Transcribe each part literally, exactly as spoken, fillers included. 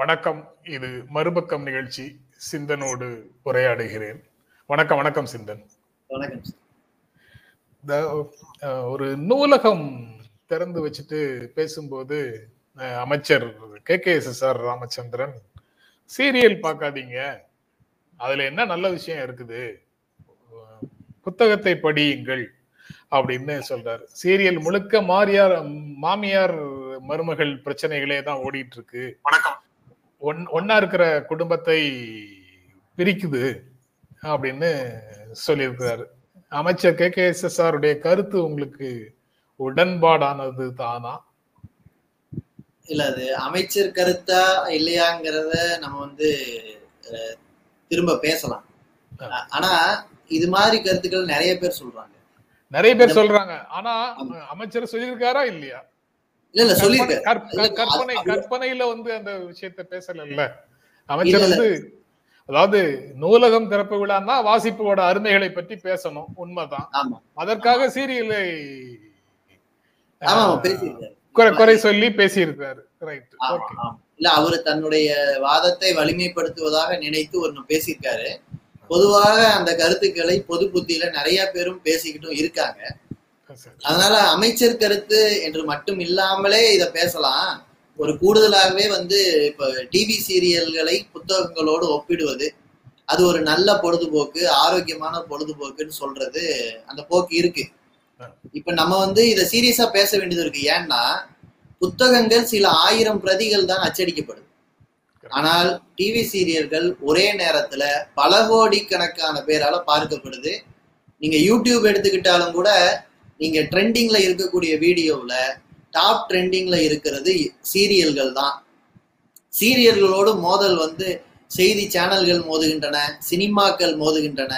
வணக்கம். இது மறுபக்கம் நிகழ்ச்சி. சிந்தனோடு உரையாடுகிறேன். வணக்கம். வணக்கம் சிந்தன். வணக்கம். ஒரு நூலகம் திறந்து வச்சுட்டு பேசும்போது அமைச்சர் K K S R Ramachandran serial பார்க்காதீங்க, அதுல என்ன நல்ல விஷயம் இருக்குது, புத்தகத்தை படியுங்கள் அப்படின்னு சொல்றாரு. சீரியல் முழுக்க மாரியார் மாமியார் மருமகள் பிரச்சனைகளே தான் ஓடிட்டு இருக்கு. ஒன் ஒன்னா இருக்கிற குடும்பத்தை பிரிக்குது அப்படின்னு சொல்லியிருக்கிறாரு. அமைச்சர் K K S S R உடைய கருத்து உங்களுக்கு உடன்பாடானது தானா? இல்ல அது அமைச்சர் கருத்தா இல்லையாங்கிறத நம்ம வந்து திரும்ப பேசலாம். ஆனா இது மாதிரி கருத்துக்கள் நிறைய பேர் சொல்றாங்க நிறைய பேர் சொல்றாங்க ஆனா அமைச்சர் சொல்லியிருக்காரா இல்லையா? இல்ல இல்ல சொல்லியிருக்காரு. கற்பனை கற்பனையில வந்து அந்த விஷயத்த பேசல அமைச்சர் வந்து. அதாவது நூலகம் திறப்பு விழான்னா வாசிப்போட அருமைகளை பற்றி பேசணும், உண்மைதான். அதற்காக சீரியலை குறை சொல்லி பேசியிருக்காரு. இல்ல அவரு தன்னுடைய வாதத்தை வலிமைப்படுத்துவதாக நினைத்து ஒன்னு பேசியிருக்காரு. பொதுவாக அந்த கருத்துக்களை பொது புத்தியில நிறைய பேரும் பேசிக்கிட்டும் இருக்காங்க. அதனால அமைச்சர் கருத்து என்று மட்டும் இல்லாமலே இத பேசலாம். ஒரு கூடுதலாகவே வந்து இப்ப டிவி சீரியல்களை புத்தகங்களோடு ஒப்பிடுவது அது ஒரு நல்ல பொழுதுபோக்கு, ஆரோக்கியமான பொழுதுபோக்குன்னு சொல்றது, அந்த போக்கு இருக்கு. இப்ப நம்ம வந்து இத சீரியஸா பேச வேண்டியது இருக்கு. ஏன்னா புத்தகங்கள் சில ஆயிரம் பிரதிகள் தான் அச்சடிக்கப்படுது, ஆனால் டிவி சீரியல்கள் ஒரே நேரத்துல பல கோடிக்கணக்கான பேரால பார்க்கப்படுது. நீங்க யூடியூப் எடுத்துக்கிட்டாலும் கூட நீங்க ட்ரெண்டிங்ல இருக்கக்கூடிய வீடியோவுல டாப் ட்ரெண்டிங்ல இருக்கிறது சீரியல்கள் தான். சீரியல்களோடு மோதல் வந்து செய்தி சேனல்கள் மோதுகின்றன, சினிமாக்கள் மோதுகின்றன,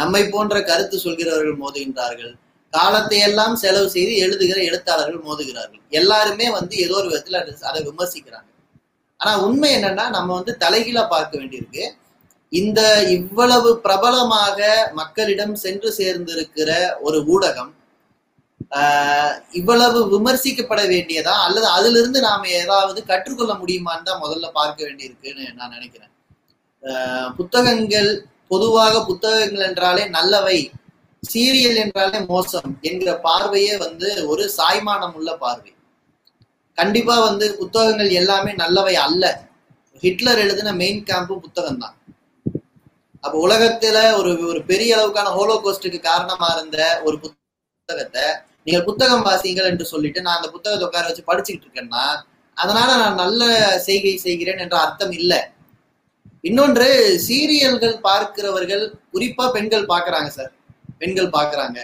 நம்மை போன்ற கருத்து சொல்கிறவர்கள் மோதுகின்றார்கள், காலத்தை எல்லாம் செலவு செய்து எழுதுகிற எழுத்தாளர்கள் மோதுகிறார்கள். எல்லாருமே வந்து ஏதோ ஒரு விதத்துல அதை விமர்சிக்கிறாங்க. ஆனா உண்மை என்னன்னா நம்ம வந்து தலைகீழா பார்க்க வேண்டியிருக்கு. இந்த இவ்வளவு பிரபலமாக மக்களிடம் சென்று சேர்ந்திருக்கிற ஒரு ஊடகம் ஆஹ் இவ்வளவு விமர்சிக்கப்பட வேண்டியதா அல்லது அதுல இருந்து நாம ஏதாவது கற்றுக்கொள்ள முடியுமான்னு தான் முதல்ல பார்க்க வேண்டியிருக்குன்னு நான் நினைக்கிறேன். ஆஹ் புத்தகங்கள் பொதுவாக புத்தகங்கள் என்றாலே நல்லவை, சீரியல் என்றாலே மோசம் என்கிற பார்வையே வந்து ஒரு சாய்மானம் உள்ள பார்வை. கண்டிப்பா வந்து புத்தகங்கள் எல்லாமே நல்லவை அல்ல. ஹிட்லர் எழுதின மெயின் கேம்பும் புத்தகம் தான். அப்ப உலகத்துல ஒரு ஒரு பெரிய அளவுக்கான ஹோலோகாஸ்டுக்கு காரணமா இருந்த ஒரு புத்தகத்தை நீங்க புத்தகம் வாசிங்கள் என்று சொல்லிட்டு நான் அந்த புத்தகத்தை உட்கார வச்சு படிச்சுக்கிட்டு இருக்கேன்னா அதனால நான் நல்ல செய்கை செய்கிறேன் என்ற அர்த்தம் இல்லை. இன்னொன்று, சீரியல்கள் பார்க்கிறவர்கள் குறிப்பா பெண்கள் பார்க்கறாங்க சார். பெண்கள் பார்க்கறாங்க.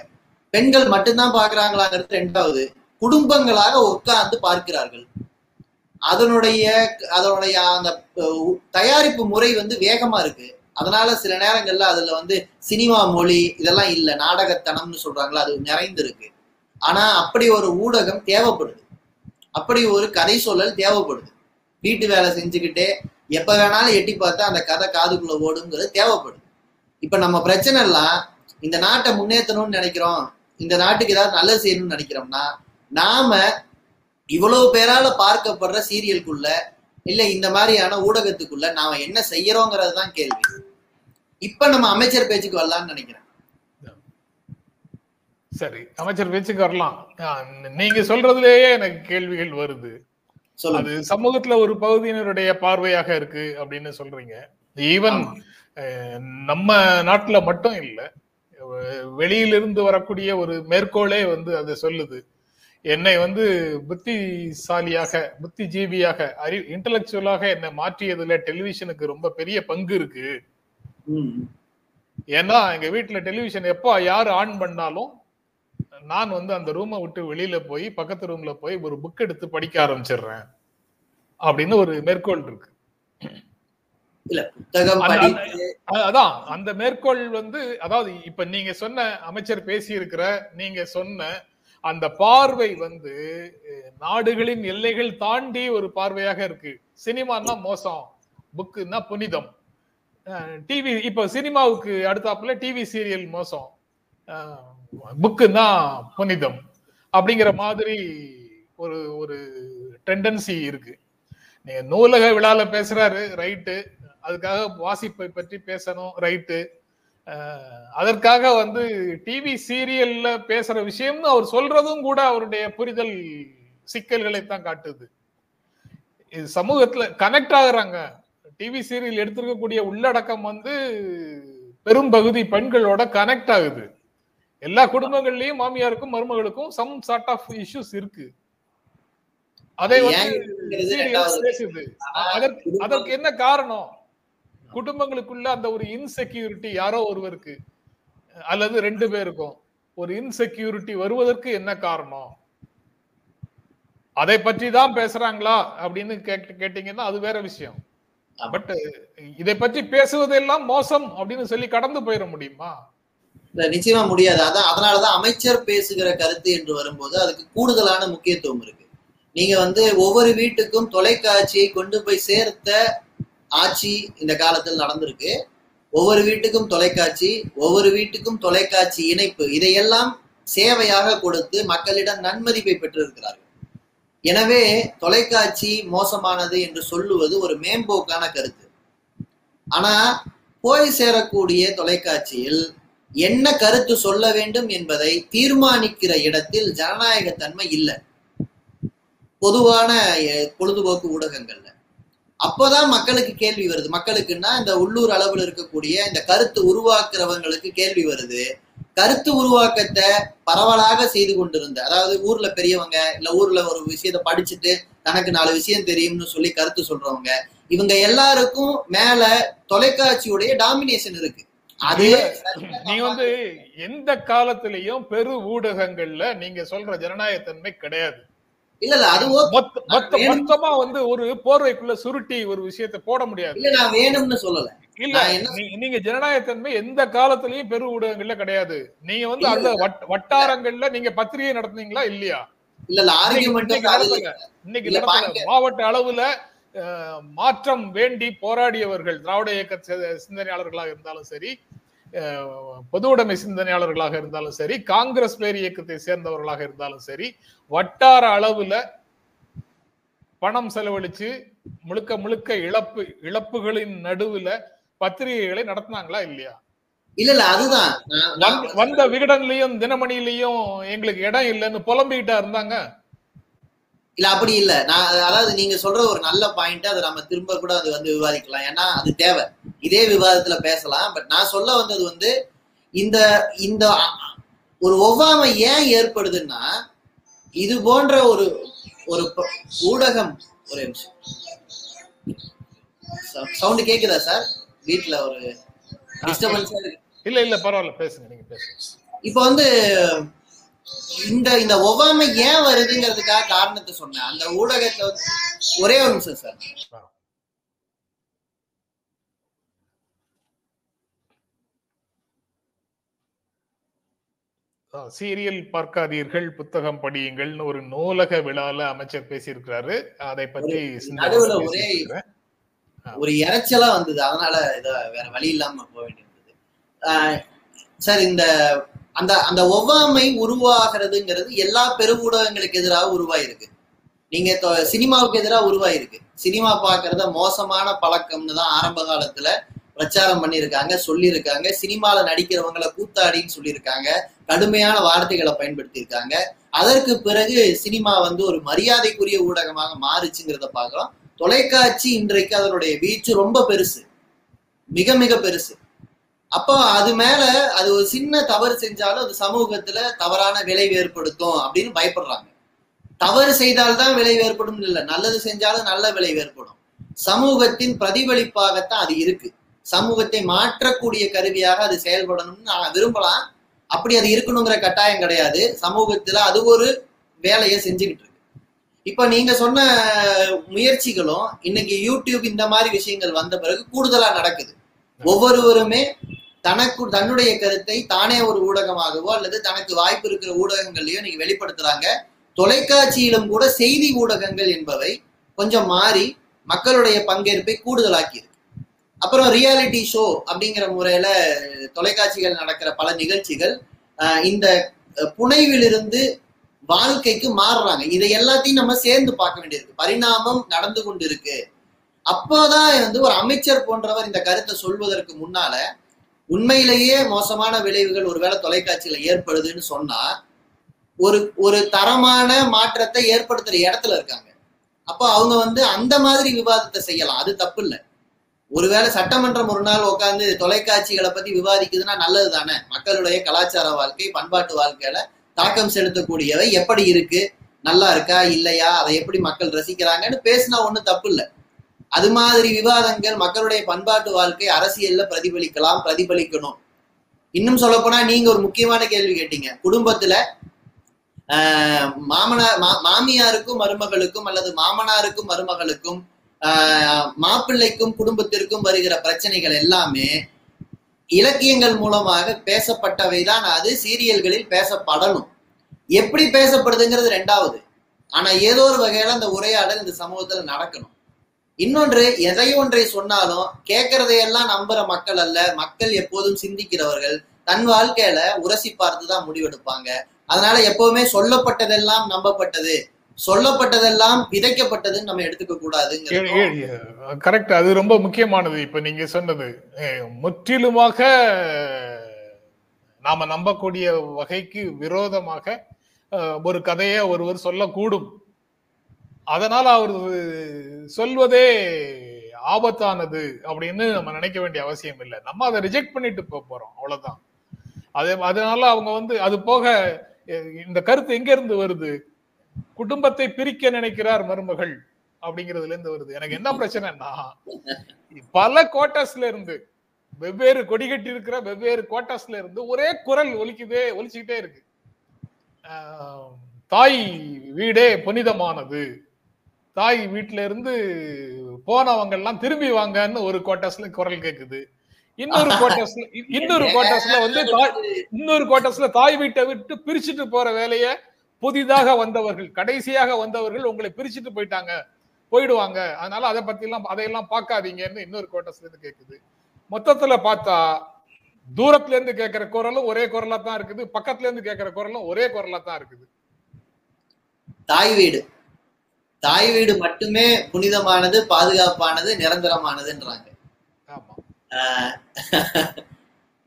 பெண்கள் மட்டும்தான் பார்க்கறாங்களாங்கிறது ரெண்டாவது, குடும்பங்களாக உட்கார்ந்து பார்க்கிறார்கள். அதனுடைய அதனுடைய அந்த தயாரிப்பு முறை வந்து வேகமா இருக்கு. அதனால சில நேரங்கள்ல அதுல வந்து சினிமா மொழி இதெல்லாம் இல்ல, நாடகத்தனம்னு சொல்றாங்களா அது நிறைந்திருக்கு. ஆனா அப்படி ஒரு ஊடகம் தேவைப்படுது, அப்படி ஒரு கதை சொல்லல் தேவைப்படுது. வீட்டு வேலை செஞ்சுக்கிட்டே எப்ப வேணாலும் எட்டி பார்த்தா அந்த கதை காதுக்குள்ள ஓடுங்கிறது தேவைப்படுது. இப்ப நம்ம பிரச்சனை எல்லாம் இந்த நாட்டை முன்னேற்றணும்னு நினைக்கிறோம், இந்த நாட்டுக்கு ஏதாவது நல்லது செய்யணும்னு நினைக்கிறோம்னா நாம இவ்வளவு பேரால பார்க்கப்படுற சீரியலுக்குள்ள இல்ல இந்த மாதிரியான ஊடகத்துக்குள்ள நாம என்ன செய்யறோங்கிறது தான் கேள்வி. இப்ப நம்ம அமைச்சர் பேச்சுக்கு வரலாம்னு நினைக்கிறேன். சரி, அமைச்சர் பேச்சுக்கு வரலாம். நீங்க சொல்றதுலயே எனக்கு கேள்விகள் வருது. அது சமூகத்துல ஒரு பகுதியினருடைய பார்வையாக இருக்கு அப்படின்னு சொல்றீங்க. ஈவன் நம்ம நாட்டுல மட்டும் இல்லை, வெளியிலிருந்து வரக்கூடிய ஒரு மேற்கோளே வந்து அதை சொல்லுது. என்னை வந்து புத்திசாலியாக புத்திஜீவியாக அறி இன்டலெக்சுவலாக என்னை மாற்றியதுல டெலிவிஷனுக்கு ரொம்ப பெரிய பங்கு இருக்கு. ஏன்னா எங்க வீட்டுல டெலிவிஷன் எப்போ யாரு ஆன் பண்ணாலும் நான் வந்து அந்த ரூமை விட்டு வெளியில போய் பக்கத்து ரூம்ல போய் ஒரு புக் எடுத்து படிக்க ஆரம்பிச்சிடுறேன் அப்படின்னு ஒரு மேற்கோள் இருக்கு. அதான் அந்த மேற்கோள் வந்து, அதாவது இப்ப நீங்க சொன்ன அமைச்சர் பேசி இருக்கிற நீங்க சொன்ன அந்த பார்வை வந்து நாடுகளின் எல்லைகள் தாண்டி ஒரு பார்வையாக இருக்கு. சினிமான்னா மோசம், புக்குன்னா புனிதம், டிவி இப்ப சினிமாவுக்கு அடுத்தாப்புல டிவி சீரியல் மோசம், புக்குன்னா புனிதம் அப்படிங்கிற மாதிரி ஒரு ஒரு டெண்டன்சி இருக்கு. நீங்க நூலக விழால பேசுறாரு ரைட்டு, அதுக்காக வாசிப்பை பற்றி பேசணும் ரைட்டு, அதற்காக வந்து டிவி சீரியல்ல பேசுற விஷயம்னு அவர் சொல்றதும் கூட அவருடைய புரிதல் சிக்கல்களை தான் காட்டுது. இது சமூகத்துல கனெக்ட் ஆகுறாங்க. டிவி சீரியல் எடுத்திருக்கக்கூடிய உள்ளடக்கம் வந்து பெரும்பகுதி பெண்களோட கனெக்ட் ஆகுது. எல்லா குடும்பங்கள்லயும் மாமியாருக்கும் மருமகளுக்கும் சம் சார்ட் ஆஃப் இஷ்யூஸ் இருக்கு. அதை வந்து அதற்கு என்ன காரணம்? குடும்பங்களுக்குள்ள அந்த ஒரு இன்செக்யூரிட்டி, யாரோ ஒருவருக்கு அல்லது ரெண்டு பேருக்கும் ஒரு இன்செக்யூரிட்டி வருவதற்கு என்ன காரணம்? அதை பற்றி தான் பேசுறாங்களா அப்படின்னு கேட்டீங்கன்னா அது வேற விஷயம். பட் இதை பற்றி பேசுவதெல்லாம் மோசம் அப்படின்னு சொல்லி கடந்து போயிட முடியுமா? நிச்சயமா முடியாது. அதான் அதனாலதான் அமைச்சர் பேசுகிற கருத்து என்று வரும்போது அதுக்கு கூடுதலான முக்கியத்துவம் இருக்கு. நீங்க வந்து ஒவ்வொரு வீட்டுக்கும் தொலைக்காட்சியை கொண்டு போய் சேர்த்த ஆட்சி இந்த காலத்தில் நடந்திருக்கு. ஒவ்வொரு வீட்டுக்கும் தொலைக்காட்சி, ஒவ்வொரு வீட்டுக்கும் தொலைக்காட்சி இணைப்பு, இதையெல்லாம் சேவையாக கொடுத்து மக்களிடம் நன்மதிப்பை பெற்றிருக்கிறார்கள். எனவே தொலைக்காட்சி மோசமானது என்று சொல்லுவது ஒரு மேம்போக்கான கருத்து. ஆனா போய் சேரக்கூடிய தொலைக்காட்சியில் என்ன கருத்து சொல்ல வேண்டும் என்பதை தீர்மானிக்கிற இடத்தில் ஜனநாயக தன்மை இல்லை பொதுவான பொழுதுபோக்கு ஊடகங்கள்ல. அப்போதான் மக்களுக்கு கேள்வி வருது. மக்களுக்குன்னா இந்த உள்ளூர் அளவில் இருக்கக்கூடிய இந்த கருத்து உருவாக்குறவங்களுக்கு கேள்வி வருது. கருத்து உருவாக்கத்தை பரவலாக செய்து கொண்டிருந்த, அதாவது ஊர்ல பெரியவங்க இல்ல ஊர்ல ஒரு விஷயத்த படிச்சுட்டு தனக்கு நாலு விஷயம் தெரியும்னு சொல்லி கருத்து சொல்றவங்க, இவங்க எல்லாருக்கும் மேல தொலைக்காட்சியுடைய டாமினேஷன் இருக்கு. அது நீ வந்து எந்த காலத்திலயும் பெரு ஊடகங்கள்ல நீங்க சொல்ற ஜனநாயகத்தன்மை கிடையாது. இல்ல இல்ல அது மொத்தமா வந்து ஒரு போர்வைக்குள்ள சுருட்டி ஒரு விஷயத்தை போட முடியாது. இல்ல நான் வேணும்னு சொல்லல. இல்ல நீங்க ஜனநாயகத்தன்மை எந்த காலத்திலயும் பெரு ஊடகங்கள்ல கிடையாது. நீங்க வந்து அந்த வட்டாரங்கள்ல நீங்க பத்திரிகை நடத்துனீங்களா இல்லையா? இல்ல இல்ல ஆர்கியூமெண்ட். மாவட்ட அளவுல மாற்றம் வேண்டி போராடியவர்கள், திராவிட இயக்க சிந்தனையாளர்களாக இருந்தாலும் சரி, பொது உடைமை சிந்தனையாளர்களாக இருந்தாலும் சரி, காங்கிரஸ் பேர் இயக்கத்தை சேர்ந்தவர்களாக இருந்தாலும் சரி, வட்டார அளவுல பணம் செலவழிச்சு முழுக்க முழுக்க இழப்பு இழப்புகளின் நடுவுல பத்திரிகைகளை நடத்தினாங்களா இல்லையா? இல்ல இல்ல அதுதான் வந்த விகடன்லயும் தினமணிலையும் எங்களுக்கு இடம் இல்லைன்னு புலம்பிக்கிட்டா இருந்தாங்க. இல்ல அப்படி இல்ல. நான் அதாவது நீங்க சொல்ற ஒரு நல்ல பாயிண்ட், அதை நம்ம திரும்ப கூட அது வந்து விவாதிக்கலாம். ஏன்னா அது தேவை, இதே விவாதத்துல பேசலாம். பட் நான் சொல்ல வந்தது வந்து இந்த இந்த ஒரு ஒவ்வாமை ஏன் ஏற்படுதுன்னா, இது போன்ற ஒரு ஒரு ஊடகம். ஒரு நிமிஷம், சவுண்ட் கேக்குதா சார்? வீட்டுல ஒரு டிஸ்டர்பன்ஸா இருக்கு. இல்ல இல்ல பரவாயில்ல, பேசுங்க நீங்க பேசுங்க. இப்ப வந்து இந்த இந்த ஒவ்வாமை ஏன் வருதுங்கிறதுக்காக காரணத்தை சொன்னேன். அந்த ஊடகத்தை ஒரே ஒரு நிமிஷம் சார். சீரியல் பார்க்காதீர்கள், புத்தகம் படியுங்கள்னு ஒரு நூலக விழால அமைச்சர் பேசியிருக்கிறாரு. அதை பற்றி ஒரே ஒரு இறைச்சலா வந்தது. அதனால இத வேற வழி இல்லாம போக வேண்டியிருந்தது சார். இந்த அந்த அந்த ஒவ்வாமை உருவாகிறதுங்கிறது எல்லா பெருவூடகங்களுக்கு எதிராக உருவாயிருக்கு. நீங்க சினிமாவுக்கு எதிராக உருவாயிருக்கு. சினிமா பாக்குறத மோசமான பழக்கம்னு தான் ஆரம்ப காலத்துல பிரச்சாரம் பண்ணியிருக்காங்க, சொல்லியிருக்காங்க. சினிமால நடிக்கிறவங்களை கூத்தாடின்னு சொல்லியிருக்காங்க, கடுமையான வார்த்தைகளை பயன்படுத்தியிருக்காங்க. அதற்கு பிறகு சினிமா வந்து ஒரு மரியாதைக்குரிய ஊடகமாக மாறுச்சுங்கிறத பார்க்கலாம். தொலைக்காட்சி இன்றைக்கு அதனுடைய வீச்சு ரொம்ப பெருசு, மிக மிக பெருசு. அப்போ அது மேல அது ஒரு சின்ன தவறு செஞ்சாலும் அது சமூகத்துல தவறான விளைவு ஏற்படுத்தும் அப்படின்னு பயப்படுறாங்க. தவறு செய்தால்தான் விளைவு ஏற்படும் இல்லை, நல்லது செஞ்சாலும் நல்ல விளைவு ஏற்படும். சமூகத்தின் பிரதிபலிப்பாகத்தான் அது இருக்கு. சமூகத்தை மாற்றக்கூடிய கருவியாக அது செயல்படணும்னு நான் விரும்பலாம். அப்படி அது இருக்கணுங்கிற கட்டாயம் கிடையாது. சமூகத்துல அது ஒரு வேலையை செஞ்சுக்கிட்டு இருக்கு. இப்ப நீங்க சொன்ன முயற்சிகளும் இன்னைக்கு யூடியூப் இந்த மாதிரி விஷயங்கள் வந்த பிறகு கூடுதலா நடக்குது. ஒவ்வொருவருமே தனக்கு தன்னுடைய கருத்தை தானே ஒரு ஊடகமாகவோ அல்லது தனக்கு வாய்ப்பு இருக்கிற ஊடகங்கள்லயோ நீங்க வெளிப்படுத்துறாங்க. தொலைக்காட்சியிலும் கூட செய்தி ஊடகங்கள் என்பவை கொஞ்சம் மாறி மக்களுடைய பங்கேற்பை கூடுதலாக்கி இருக்கு. அப்புறம் ரியாலிட்டி ஷோ அப்படிங்கிற முறையில தொலைக்காட்சிகள் நடக்கிற பல நிகழ்ச்சிகள் இந்த புனைவிலிருந்து வாழ்க்கைக்கு மாறுறாங்க. இதை எல்லாத்தையும் நம்ம சேர்ந்து பார்க்க வேண்டியிருக்கு. பரிணாமம் நடந்து கொண்டு இருக்கு. அப்போதான் வந்து ஒரு அமைச்சர் போன்றவர் இந்த கருத்தை சொல்வதற்கு முன்னால உண்மையிலேயே மோசமான விளைவுகள் ஒருவேளை தொலைக்காட்சியில ஏற்படுதுன்னு சொன்னா ஒரு ஒரு தரமான மாற்றத்தை ஏற்படுத்துற இடத்துல இருக்காங்க. அப்போ அவங்க வந்து அந்த மாதிரி விவாதத்தை செய்யலாம், அது தப்பு இல்லை. ஒருவேளை சட்டமன்றம் ஒரு நாள் உட்காந்து தொலைக்காட்சிகளை பத்தி விவாதிக்குதுன்னா நல்லது தானே. மக்களுடைய கலாச்சார வாழ்க்கை பண்பாட்டு வாழ்க்கையில தாக்கம் செலுத்தக்கூடியவை எப்படி இருக்கு, நல்லா இருக்கா இல்லையா, அதை எப்படி மக்கள் ரசிக்கிறாங்கன்னு பேசினா ஒன்றும் தப்பு இல்லை. அது மாதிரி விவாதங்கள் மக்களுடைய பண்பாட்டு வாழ்க்கை அரசியல்ல பிரதிபலிக்கலாம், பிரதிபலிக்கணும். இன்னும் சொல்ல போனா நீங்க ஒரு முக்கியமான கேள்வி கேட்டீங்க. குடும்பத்துல ஆஹ் மாமனார் மா மாமியாருக்கும் மருமகளுக்கும் அல்லது மாமனாருக்கும் மருமகளுக்கும் ஆஹ் மாப்பிள்ளைக்கும் குடும்பத்திற்கும் வருகிற பிரச்சனைகள் எல்லாமே இலக்கியங்கள் மூலமாக பேசப்பட்டவைதான். அது சீரியல்களில் பேசப்படணும். எப்படி பேசப்படுதுங்கிறது ரெண்டாவது. ஆனா ஏதோ ஒரு வகையில அந்த உரையாடல் இந்த சமூகத்துல நடக்கணும். இன்னொன்று, எதையொன்றை சொன்னாலும் கேட்கறதையெல்லாம் நம்புற மக்கள் அல்ல. மக்கள் எப்போதும் சிந்திக்கிறவர்கள், தன் வாழ்க்கையில உரசி பார்த்துதான் முடிவெடுப்பாங்க. அதனால எப்பவுமே சொல்லப்பட்டதெல்லாம் நம்பப்பட்டது, சொல்லப்பட்டதெல்லாம் விதைக்கப்பட்டதுன்னு நம்ம எடுத்துக்க கூடாதுங்க. கரெக்ட், அது ரொம்ப முக்கியமானது. இப்ப நீங்க சொன்னது முற்றிலுமாக நாம நம்பக்கூடிய வகைக்கு விரோதமாக ஒரு கதையை ஒருவர் சொல்லக்கூடும். அதனால் அவர் சொல்வதே ஆபத்தானது அப்படின்னு நம்ம நினைக்க வேண்டிய அவசியம் இல்லை. நம்ம அதை ரிஜெக்ட் பண்ணிட்டு போக போறோம், அவ்வளவுதான். அதே அதனால அவங்க வந்து அது போக இந்த கருத்து எங்க இருந்து வருது? குடும்பத்தை பிரிக்க நினைக்கிறார் மருமகள் அப்படிங்கிறதுல இருந்து வருது. எனக்கு என்ன பிரச்சனைன்னா, பல கோட்டாஸ்ல இருந்து வெவ்வேறு கொடி கட்டி இருக்கிற வெவ்வேறு கோட்டாஸ்ல இருந்து ஒரே குரல் ஒலிக்குதே, ஒலிச்சுக்கிட்டே இருக்கு. தாய் வீடே புனிதமானது, தாய் வீட்டுல இருந்து போனவங்க எல்லாம் திரும்பி வாங்கன்னு ஒரு கோட்டஸ்ல குரல் கேக்குது. இன்னொரு கோட்டஸ்ல இன்னொரு கோட்டஸ்ல வந்து இன்னொரு கோட்டஸ்ல தாய் வீட்டை விட்டு பிரிச்சுட்டு போற வேலைய புதிதாக வந்தவர்கள், கடைசியாக வந்தவர்கள் உங்களை பிரிச்சுட்டு போயிட்டாங்க, போயிடுவாங்க, அதனால அதை பத்தி எல்லாம் அதையெல்லாம் பார்க்காதீங்கன்னு இன்னொரு கோட்டஸ்ல இருந்து கேக்குது. மொத்தத்துல பார்த்தா தூரத்துல இருந்து கேட்கிற குரலும் ஒரே குரலா தான் இருக்குது, பக்கத்துல இருந்து கேட்கிற குரலும் ஒரே குரலா தான் இருக்குது. தாய் வீடு தாய் வீடு மட்டுமே புனிதமானது, பாதுகாப்பானது, நிரந்தரமானதுன்றாங்க.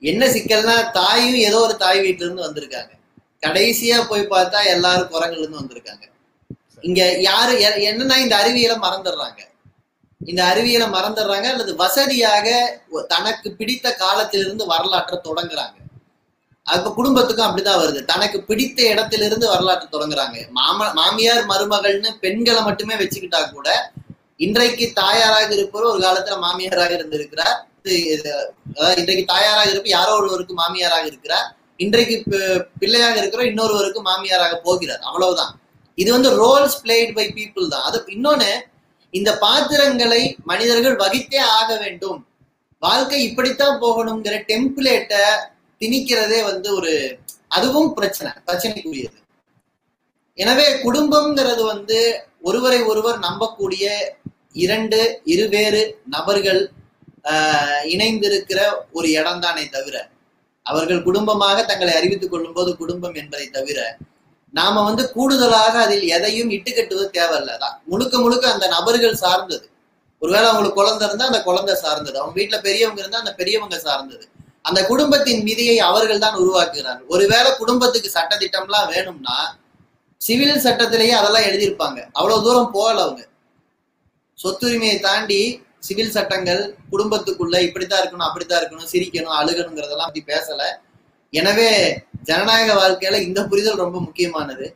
என்ன சிக்கல்னா, தாயும் ஏதோ ஒரு தாய் வீட்டுல இருந்து வந்திருக்காங்க, கடைசியா போய் பார்த்தா எல்லாரும் குரங்குல இருந்து வந்திருக்காங்க. இங்க யாரு என்னன்னா இந்த அறிவியலை மறந்துடுறாங்க இந்த அறிவியலை மறந்துடுறாங்க அல்லது வசதியாக தனக்கு பிடித்த காலத்திலிருந்து வரலாற்றை தொடங்குறாங்க. அப்ப குடும்பத்துக்கும் அப்படிதான் வருது. தனக்கு பிடித்த இடத்திலிருந்து வரலாற்று தொடங்குறாங்க. மாம மாமியார் மருமகள்னு பெண்களை மட்டுமே வச்சுக்கிட்டா கூட, இன்றைக்கு தாயாராக இருப்பவர் ஒரு காலத்துல மாமியாராக இருந்திருக்கிறார், இன்றைக்கு தாயாராக இருப்ப யாரோ ஒருவருக்கு மாமியாராக இருக்கிறார், இன்றைக்கு பிள்ளையாக இருக்கிற இன்னொருவருக்கு மாமியாராக போகிறார், அவ்வளவுதான். இது வந்து ரோல்ஸ் பிளேட் பை பீப்புள் தான். அது இன்னொன்னு, இந்த பாத்திரங்களை மனிதர்கள் வகித்தே ஆக வேண்டும், வாழ்க்கை இப்படித்தான் போகணுங்கிற டெம்ப்ளேட்ட திணிக்கிறதே வந்து ஒரு அதுவும் பிரச்சனை பிரச்சனைக்குரியது. எனவே குடும்பம்ங்கிறது வந்து ஒருவரை ஒருவர் நம்பக்கூடிய இரண்டு இருவேறு நபர்கள் ஆஹ் இணைந்திருக்கிற ஒரு இடம் தானே தவிர, அவர்கள் குடும்பமாக தங்களை அறிவித்துக் கொள்ளும் போது குடும்பம் என்பதை தவிர நாம வந்து கூடுதலாக அதில் எதையும் இட்டுக்கட்டுவது தேவையில்லதான். முழுக்க முழுக்க அந்த நபர்கள் சார்ந்தது. ஒருவேளை அவங்களுக்கு குழந்தை இருந்தா அந்த குழந்தை சார்ந்தது, அவங்க வீட்டுல பெரியவங்க இருந்தா அந்த பெரியவங்க சார்ந்தது. அந்த குடும்பத்தின் விதியை அவர்கள் தான் உருவாக்குகிறார்கள். ஒருவேளை குடும்பத்துக்கு சட்டத்திட்டம்லாம் வேணும்னா சிவில் சட்டத்திலேயே அதெல்லாம் எழுதியிருப்பாங்க. அவ்வளவு தூரம் போகல அவங்க. சொத்துரிமையை தாண்டி சிவில் சட்டங்கள் குடும்பத்துக்குள்ள இப்படித்தான் இருக்கணும், அப்படித்தான் இருக்கணும், சிரிக்கணும், அழுகணுங்கிறதெல்லாம் அப்படி பேசல. எனவே ஜனநாயக வாழ்க்கையில இந்த புரிதல் ரொம்ப முக்கியமானது.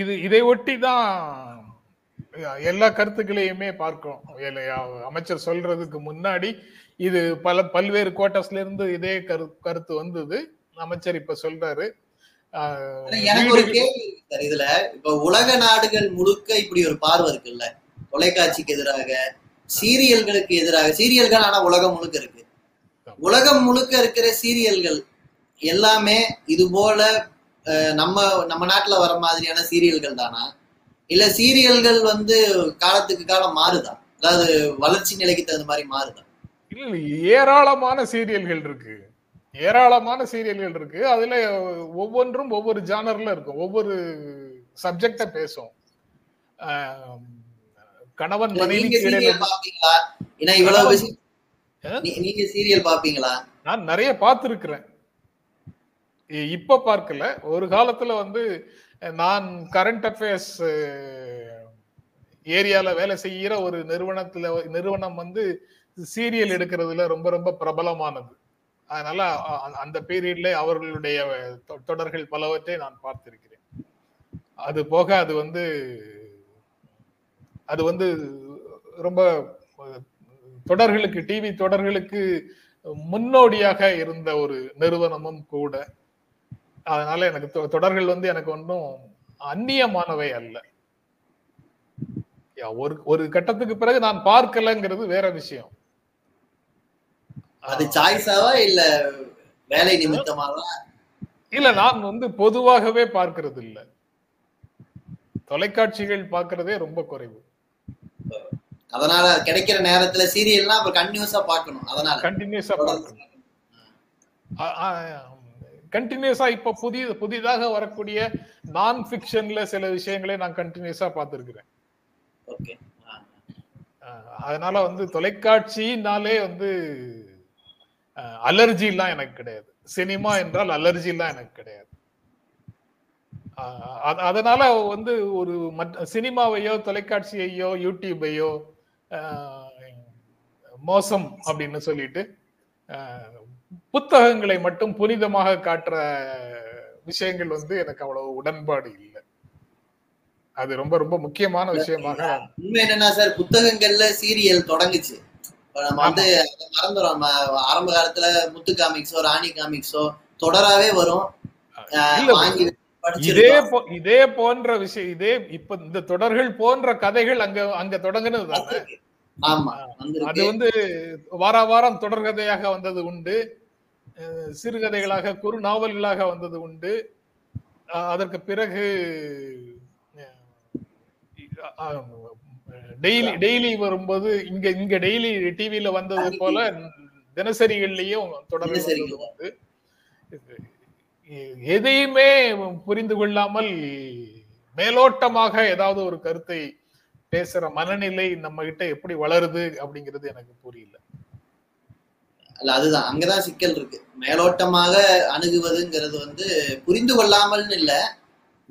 இது இதை ஒட்டி தான் எல்லா கருத்துக்களையுமே பார்க்கிறோம். அமைச்சர் சொல்றதுக்கு முன்னாடி இது பல பல்வேறு கோட்டஸ்ல இருந்து இதே கரு கருத்து வந்தது. அமைச்சர் இப்ப சொல்றாரு. எனக்கு ஒரு கேள்வி சார், இதுல இப்ப உலக நாடுகள் முழுக்க இப்படி ஒரு பார்வை இருக்குல்ல, தொலைக்காட்சிக்கு எதிராக, சீரியல்களுக்கு எதிராக. சீரியல்கள் ஆனா உலகம் முழுக்க இருக்கு. உலகம் முழுக்க இருக்கிற சீரியல்கள் எல்லாமே இது போல நம்ம நம்ம நாட்டுல வர மாதிரியான சீரியல்கள் தானா, இல்ல சீரியல்கள் வந்து காலத்துக்கு காலம் மாறுதான், அதாவது வளர்ச்சி நிலைக்கு தகுந்த மாதிரி மாறுதான்? இல்ல, ஏராளமான சீரியல்கள் இருக்கு. ஏராளமான சீரியல்கள் இருக்கு. அதுல ஒவ்வொன்றும் ஒவ்வொரு ஜானர்ல இருக்கும், ஒவ்வொரு சப்ஜெக்ட பேசும். கணவன் மனைவி நான் நிறைய பார்த்திருக்கிறேன், இப்ப பார்க்கல. ஒரு காலத்துல வந்து நான் கரண்ட் அஃபேர்ஸ் ஏரியால வேலை செய்யற ஒரு நிறுவனத்துல நிறுவனம் வந்து சீரியல் எடுக்கிறதுல ரொம்ப ரொம்ப பிரபலமானது. அதனால அந்த பீரியட்ல அவர்களுடைய தொடர்கள் பலவற்றை நான் பார்த்திருக்கிறேன். அது போக அது வந்து அது வந்து ரொம்ப தொடர்களுக்கு, டிவி தொடர்களுக்கு முன்னோடியாக இருந்த ஒரு நிறுவனமும் கூட. அதனால எனக்கு தொடர்கள் வந்து எனக்கு ஒன்றும் அந்நியமானவை அல்ல. ஒரு ஒரு கட்டத்துக்கு பிறகு நான் பார்க்கலங்கிறது வேற விஷயம். அது சாய்ஸாவா இல்ல வேலை நிமித்தமாவா? இல்ல, நான் வந்து பொதுவாகவே பார்க்கிறது இல்ல. தொலைக்காட்சிகள் பார்க்கறதே ரொம்ப குறைவு. அதனால கிடைக்கிற நேரத்துல சீரியல்னா அப்ப கண்டினியூஸா பார்க்கணும். அதனால கண்டினியூஸா பார்க்கணும். கண்டினியூஸா இப்ப புதிய புதிதாக வரக்கூடிய நான் ஃபிக்ஷன்ல சில விஷயங்களை நான் கண்டினியூஸா பார்த்திருக்கிறேன். ஓகே. அதனால வந்து தொலைக்காட்சினாலே வந்து அலர்ஜி எல்லாம் எனக்கு கிடையாது. சினிமா என்றால் அலர்ஜி எல்லாம் எனக்கு கிடையாது. அதனால வந்து ஒரு சினிமாவையோ தொலைக்காட்சியையோ யூடியூபையோ மோசம் அப்படின்னு சொல்லிட்டு புத்தகங்களை மட்டும் புனிதமாக காட்டுற விஷயங்கள் வந்து எனக்கு அவ்வளவு உடன்பாடு இல்லை. அது ரொம்ப ரொம்ப முக்கியமான விஷயமாக. உண்மை என்னன்னா சார், புத்தகங்கள்ல சீரியல் தொடங்குச்சு. நம்ம வந்து மறந்துடும். நம்ம ஆரம்ப காலத்துல முத்து காமிக்ஸோ ராணி காமிக்ஸோ தொடராவே வரும். இதே இதே போன்ற விஷயம், இதே இப்ப இந்த தொடர்கள் போன்ற கதைகள் அங்க அங்க தொடங்குனது தானே. அது வந்து வார வாரம் தொடர் கதையாக வந்தது உண்டு, சிறுகதைகளாக குறு நாவல்களாக வந்தது உண்டு. அதற்கு பிறகு டெய்லி டெய்லி வரும்போது இங்க இங்க டெய்லி டிவியில வந்தது போல தினசரிகள்லயும் தொடர்ந்து வந்து எதையுமே புரிந்து கொள்ளாமல் மேலோட்டமாக ஏதாவது ஒரு கருத்தை பேசுற மனநிலை நம்ம கிட்ட எப்படி வளருது அப்படிங்கிறது எனக்கு புரியல. அல்ல, அதுதான் அங்கதான் சிக்கல் இருக்கு. மேலோட்டமாக அணுகுவதுங்கிறது வந்து புரிந்து கொள்ளாமல் இல்ல,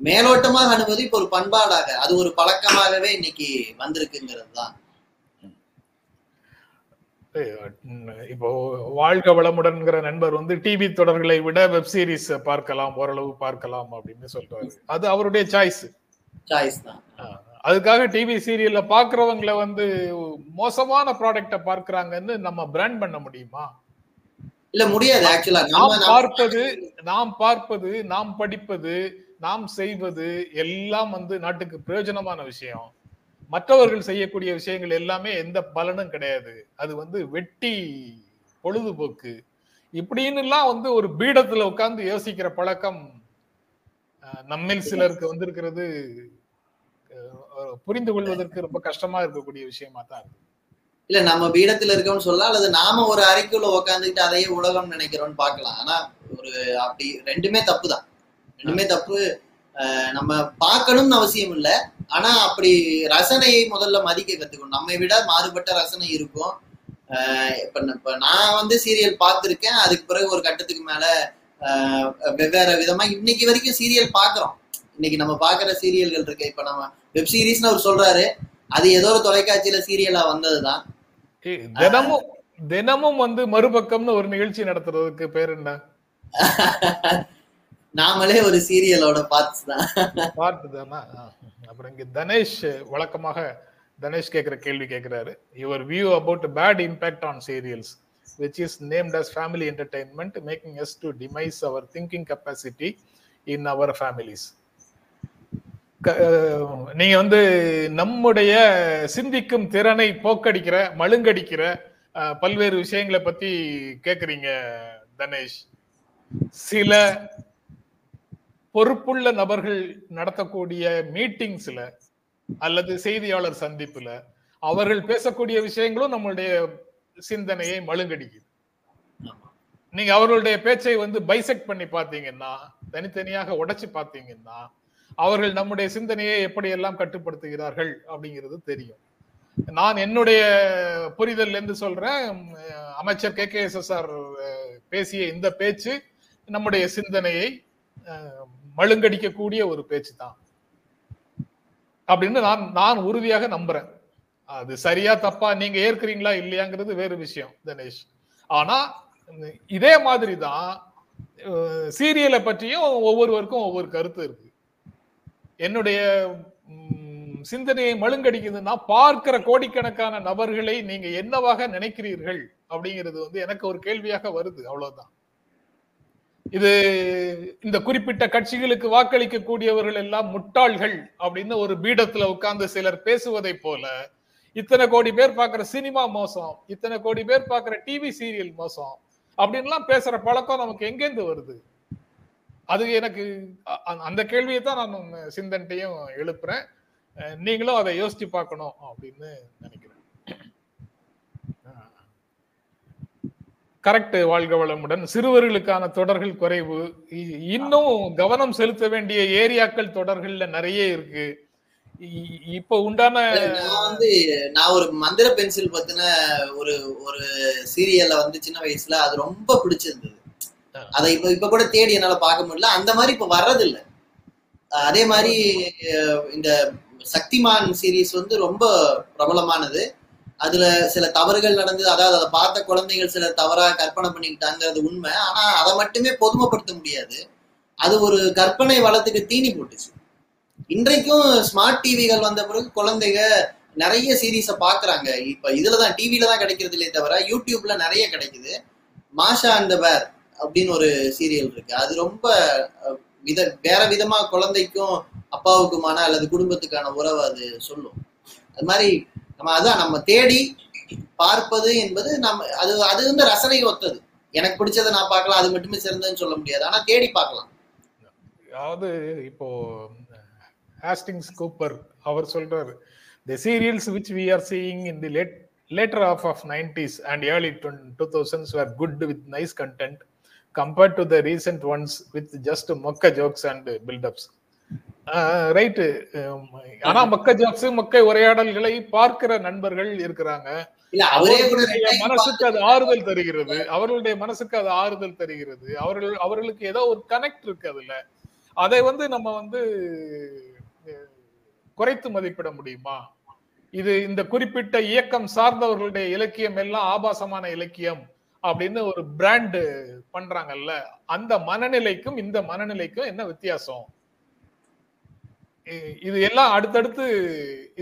மேலோட்டமாக அனுபவது இப்ப ஒரு பண்பாடாக, அது ஒரு பழக்கமாகவே இன்னைக்கு வந்திருக்குங்கிறது தான். இப்போ வாழ்க வளமுடன்ங்கிற நண்பர் வந்து டிவி தொடர்களை விட வெப் சீரிஸ் பார்க்கலாம், ஓரளவு பார்க்கலாம் அப்படின்னு சொல்றாரு. அது அவருடைய சாய்ஸ் சாய்ஸ் தான். அதுக்காக டிவி சீரியல்ல பாக்குறவங்களை வந்து மோசமான ப்ராடக்ட பார்க்கறாங்கன்னு நம்ம பிராண்ட் பண்ண முடியுமா? இல்ல முடியாது. ஆக்சுவலா நாம் பார்ப்பது நாம் பார்ப்பது நாம் படிப்பது நாம் செய்வது எல்லாம் வந்து நாட்டுக்கு பிரயோஜனமான விஷயம். மற்றவர்கள் செய்யக்கூடிய விஷயங்கள் எல்லாமே எந்த பலனும் கிடையாது. அது வந்து வெட்டி பொழுதுபோக்கு இப்படின்னுலாம் வந்து ஒரு பீடத்துல உட்கார்ந்து யோசிக்கிற பழக்கம் நம்மில் சிலருக்கு வந்திருக்கிறது. புரிந்து கொள்வதற்கு ரொம்ப கஷ்டமா இருக்கக்கூடிய விஷயமா தான் இருக்கு. இல்ல, நம்ம பீடத்துல இருக்கோம்னு சொல்லலாம், அல்லது நாம ஒரு அறைக்குள்ள உட்காந்துக்கிட்டு அதையே உலகம் நினைக்கிறோம்னு பாக்கலாம். ஆனா ஒரு அப்படி ரெண்டுமே தப்பு தான். ரெண்டுமே தப்பு. நம்ம பார்க்கணும்னு அவசியம் இல்லை. ஆனா அப்படி ரசனையை முதல்ல மதிக்க கத்துக்கணும். நம்மை விட மாறுபட்ட ரசனை இருக்கும். இப்ப நான் வந்து சீரியல் பார்த்திருக்கேன். அதுக்கு பிறகு ஒரு கட்டத்துக்கு மேல ஆஹ் வெவ்வேறு விதமா இன்னைக்கு வரைக்கும் சீரியல் பாக்குறோம். இன்னைக்கு நம்ம பாக்குற சீரியல்கள் இருக்கு. இப்ப நம்ம வெப் சீரிஸ்னு அவர் சொல்றாரு, அது ஏதோ ஒரு தொலைக்காட்சியில சீரியலா வந்ததுதான். தினமும் தினமும் வந்து மறுபக்கம்னு ஒரு நிகழ்ச்சி நடத்துறதுக்கு பேர் என்ன? நாமளே ஒரு சீரியலோட பார்த்துதான் பார்த்துதானா? அப்புறம் இங்க தனேஷ் வழக்கமாக தனேஷ் கேட்கிற கேள்வி கேட்கிறாரு. Your view about bad impact on serials which is named as family entertainment making us to demise our thinking capacity in our families. நீங்க வந்து நம்முடைய சிந்திக்கும் திறனை போக்கடிக்கிற மழுங்கடிக்கிற பல்வேறு விஷயங்களை பத்தி கேக்குறீங்க தனேஷ். சில பொறுப்புள்ள நபர்கள் நடத்தக்கூடிய மீட்டிங்ஸ்ல அல்லது செய்தியாளர் சந்திப்புல அவர்கள் பேசக்கூடிய விஷயங்களும் நம்மளுடைய சிந்தனையை மழுங்கடிக்குது. நீங்க அவர்களுடைய பேச்சை வந்து பைசெக்ட் பண்ணி பார்த்தீங்கன்னா, தனித்தனியாக உடைச்சு பார்த்தீங்கன்னா, அவர்கள் நம்முடைய சிந்தனையை எப்படியெல்லாம் கட்டுப்படுத்துகிறார்கள் அப்படிங்கிறது தெரியும். நான் என்னுடைய புரிதல் என்று சொல்றேன், அமைச்சர் K K S S R பேசிய இந்த பேச்சு நம்முடைய சிந்தனையை மழுங்கடிக்க கூடிய ஒரு பேச்சு தான் அப்படின்னு நான் நான் உறுதியாக நம்புறேன். அது சரியா தப்பா நீங்க ஏற்கிறீங்களா இல்லையாங்கிறது வேறு விஷயம் தினேஷ். ஆனா இதே மாதிரி தான் சீரியலை பற்றியும் ஒவ்வொருவருக்கும் ஒவ்வொரு கருத்து இருக்கு. என்னுடைய சிந்தனையை மழுங்கடிக்குதுன்னா பார்க்கிற கோடிக்கணக்கான நபர்களை நீங்க என்னவாக நினைக்கிறீர்கள் அப்படிங்கிறது வந்து எனக்கு ஒரு கேள்வியாக வருது, அவ்வளவுதான். இது இந்த குறிப்பிட்ட கட்சிகளுக்கு வாக்களிக்க கூடியவர்கள் எல்லாம் முட்டாள்கள் அப்படின்னு ஒரு பீடத்துல உட்கார்ந்து சிலர் பேசுவதை போல, இத்தனை கோடி பேர் பாக்குற சினிமா மோசம், இத்தனை கோடி பேர் பாக்குற டிவி சீரியல் மோசம் அப்படின்லாம் பேசுற பழக்கம் நமக்கு எங்கேந்து வருது? அது எனக்கு அந்த கேள்வியை தான் நான் சிந்தனையும் எழுப்புறேன். நீங்களும் அதை யோசிச்சு பார்க்கணும் அப்படின்னு நினைக்கிறேன். கரெக்ட். வாழ்க வளமுடன். சிறுவர்களுக்கான தொடர்கள் குறைவு, இன்னும் கவனம் செலுத்த வேண்டிய ஏரியாக்கள் தொடர்கள்ல நிறைய இருக்கு. இப்ப உண்டான நான் வந்து நான் ஒரு மந்திர பென்சில் பத்தின ஒரு ஒரு சீரியல்ல வந்து சின்ன வயசுல அது ரொம்ப பிடிச்சிருந்தது. அதை இப்ப இப்ப கூட தேடி என்னால பார்க்க முடியல. அந்த மாதிரி இப்ப வர்றது இல்லை. அதே மாதிரி இந்த சக்திமான் சீரீஸ் வந்து ரொம்ப பிரபலமானது. அதுல சில தவறுகள் நடந்தது. அதாவது அதை பார்த்த குழந்தைகள் சில தவறா கற்பனை பண்ணிக்கிட்டாங்கிறது உண்மை. ஆனா அதை மட்டுமே பொதுமைப்படுத்த முடியாது. அது ஒரு கற்பனை வளத்துக்கு தீனி போட்டுச்சு. இன்றைக்கும் ஸ்மார்ட் டிவிகள் வந்த பிறகு குழந்தைங்க நிறைய சீரீஸை பாக்குறாங்க. இப்ப இதுலதான் டிவில தான் கிடைக்கிறது இல்லையே தவிர யூடியூப்ல நிறைய கிடைக்குது. மாஷா அண்ட் பேர் அப்படின்னு ஒரு சீரியல் இருக்கு. அது ரொம்ப வித வேற விதமா குழந்தைக்கும் அப்பாவுக்குமான அல்லது குடும்பத்துக்கான உறவை அது சொல்லும். அது மாதிரி நம்ம அதான் நம்ம தேடி பார்ப்பது என்பது நம்ம அது அது வந்து ரசனை ஒத்தது. எனக்கு பிடிச்சதை நான் பார்க்கலாம், அது மட்டுமே சிறந்ததுன்னு சொல்ல முடியாது. ஆனா தேடி பார்க்கலாம். அதாவது இப்போ ஹாஸ்டிங்ஸ் கூப்பர் அவர் சொல்றாரு, the serials which we are seeing in the late later half of nineties and early two thousands were good with nice content compared to the recent ones with just mock jokes and build-ups. Right. ஆனா மக்க Jacks மக்க உரையாடல்களை பார்க்கிற நண்பர்கள் இருக்கிறாங்க. மனசுக்கு அது ஆறுதல் தருகிறது, அவர்களுடைய மனசுக்கு அது ஆறுதல் தருகிறது. அவர்கள் அவர்களுக்கு ஏதோ ஒரு கனெக்ட் இருக்கு அதுல. அதை வந்து நம்ம வந்து குறைத்து மதிப்பிட முடியுமா? இது இந்த குறிப்பிட்ட இயக்கம் சார்ந்தவர்களுடைய இலக்கியம் எல்லாம் ஆபாசமான இலக்கியம் அப்படின்னு ஒரு பிராண்ட் பண்றாங்கல்ல, அந்த மனநிலைக்கும் இந்த மனநிலைக்கும் என்ன வித்தியாசம்? இது எல்லாம் அடுத்தடுத்து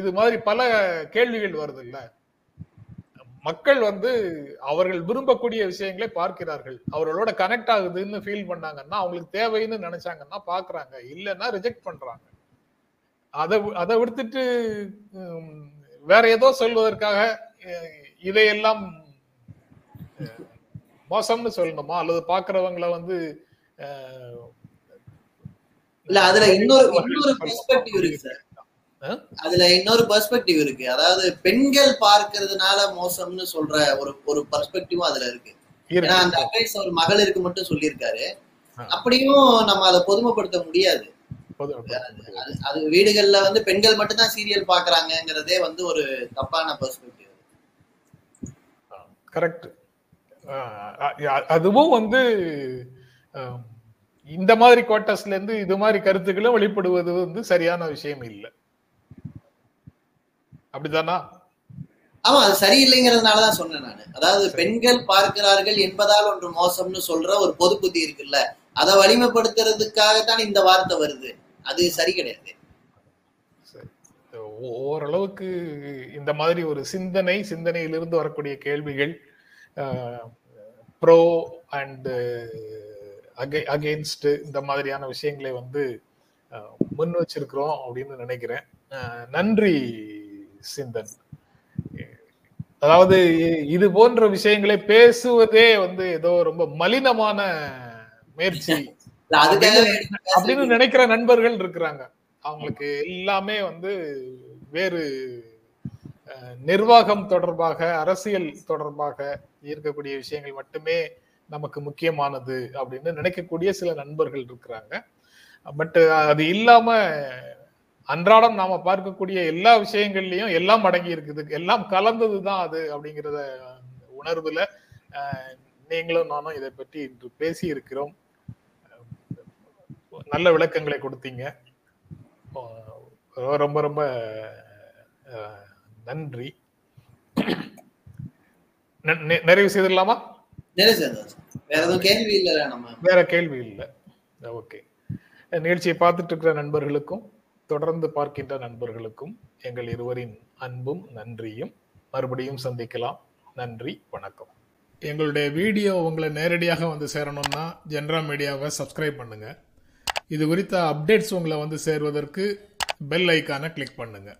இது மாதிரி பல கேள்விகள் வருது இல்ல. மக்கள் வந்து அவர்கள் விரும்பக்கூடிய விஷயங்களை பார்க்கிறார்கள். அவர்களோட கனெக்ட் ஆகுதுன்னு ஃபீல் பண்ணாங்கன்னா, அவங்களுக்கு தேவைன்னு நினைச்சாங்கன்னா பாக்குறாங்க, இல்லைன்னா ரிஜெக்ட் பண்றாங்க. அதை அதை விடுத்துட்டு வேற ஏதோ சொல்வதற்காக இதையெல்லாம் மோசம்னு சொல்லணுமா? அல்லது பாக்குறவங்களை வந்து இல்ல அதுல இன்னொரு இன்னொரு பெர்ஸ்பெக்டிவ் இருக்கு சார். அதுல இன்னொரு பெர்ஸ்பெக்டிவ் இருக்கு. அதாவது பெண்கள் பார்க்கிறதுனால மோசம்னு சொல்ற ஒரு ஒரு பெர்ஸ்பெக்டிவும் அதுல இருக்கு. ஏன்னா அந்த அட்வைஸ் ஒரு மகளிருக்கு மட்டும் சொல்லியிருக்காரு. அப்படியும் நம்ம அதை பொதுமைப்படுத்த முடியாது. அது வீடுகள்ல வந்து பெண்கள் மட்டும்தான் சீரியல் பாக்குறாங்கிறதே வந்து ஒரு தப்பான பெர்ஸ்பெக்டிவ். கரெக்ட். அதுவும் வந்து இந்த மாதிரி குவார்ட்டர்ஸ்ல இருந்து இது மாதிரி கருத்துக்களும் வெளிப்படுவது வந்து சரியான விஷயம் இல்லை, அப்படிதானா? ஆமா, அது சரியில்லைங்கிறதுனாலதான் சொன்னேன் நான். அதாவது பெண்கள் பார்க்கிறார்கள் என்பதால் ஒன்று மோசம்னு சொல்ற ஒரு பொது புத்தி இருக்குல்ல, அதை வலிமைப்படுத்துறதுக்காகத்தான் இந்த வார்த்தை வருது. அது சரி கிடையாது. ஓரளவுக்கு இந்த மாதிரி ஒரு சிந்தனை சிந்தனையிலிருந்து வரக்கூடிய கேள்விகள் ப்ரோ அண்ட் அகெயின்ஸ்ட் இந்த மாதிரியான விஷயங்களை வந்து முன் வச்சிருக்கிறோம் அப்படின்னு நினைக்கிறேன். நன்றி சிந்தன். அதாவது இது போன்ற விஷயங்களை பேசுவதே வந்து ஏதோ ரொம்ப மலினமான முயற்சி அப்படின்னு நினைக்கிற நண்பர்கள் இருக்கிறாங்க. அவங்களுக்கு எல்லாமே வந்து வேறு நிர்வாகம் தொடர்பாக அரசியல் தொடர்பாக இருக்கக்கூடிய விஷயங்கள் மட்டுமே நமக்கு முக்கியமானது அப்படின்னு நினைக்கக்கூடிய சில நண்பர்கள் இருக்கிறாங்க. பட் அது இல்லாம அன்றாடம் நாம பார்க்கக்கூடிய எல்லா விஷயங்கள்லயும் எல்லாம் அடங்கி இருக்குது, எல்லாம் கலந்ததுதான் அது அப்படிங்கிறத உணர்வுல நீங்களும் நானும் இதை பற்றி இன்று பேசி இருக்கிறோம். நல்ல விளக்கங்களை கொடுத்தீங்க, ரொம்ப ரொம்ப நன்றி. நிறைவு செய்திடலாமா? வேற கேள்வி இல்லை. ஓகே, நிகழ்ச்சியை பார்த்துட்டு இருக்கிற நண்பர்களுக்கும் தொடர்ந்து பார்க்கின்ற நண்பர்களுக்கும் எங்கள் இருவரின் அன்பும் நன்றியும். மறுபடியும் சந்திக்கலாம். நன்றி, வணக்கம். எங்களுடைய வீடியோ உங்களை நேரடியாக வந்து சேரணும்னா ஜென்ரா மீடியாவை சப்ஸ்கிரைப் பண்ணுங்க. இது குறித்த அப்டேட்ஸ் உங்களை வந்து சேருவதற்கு பெல் ஐக்கானை கிளிக் பண்ணுங்க.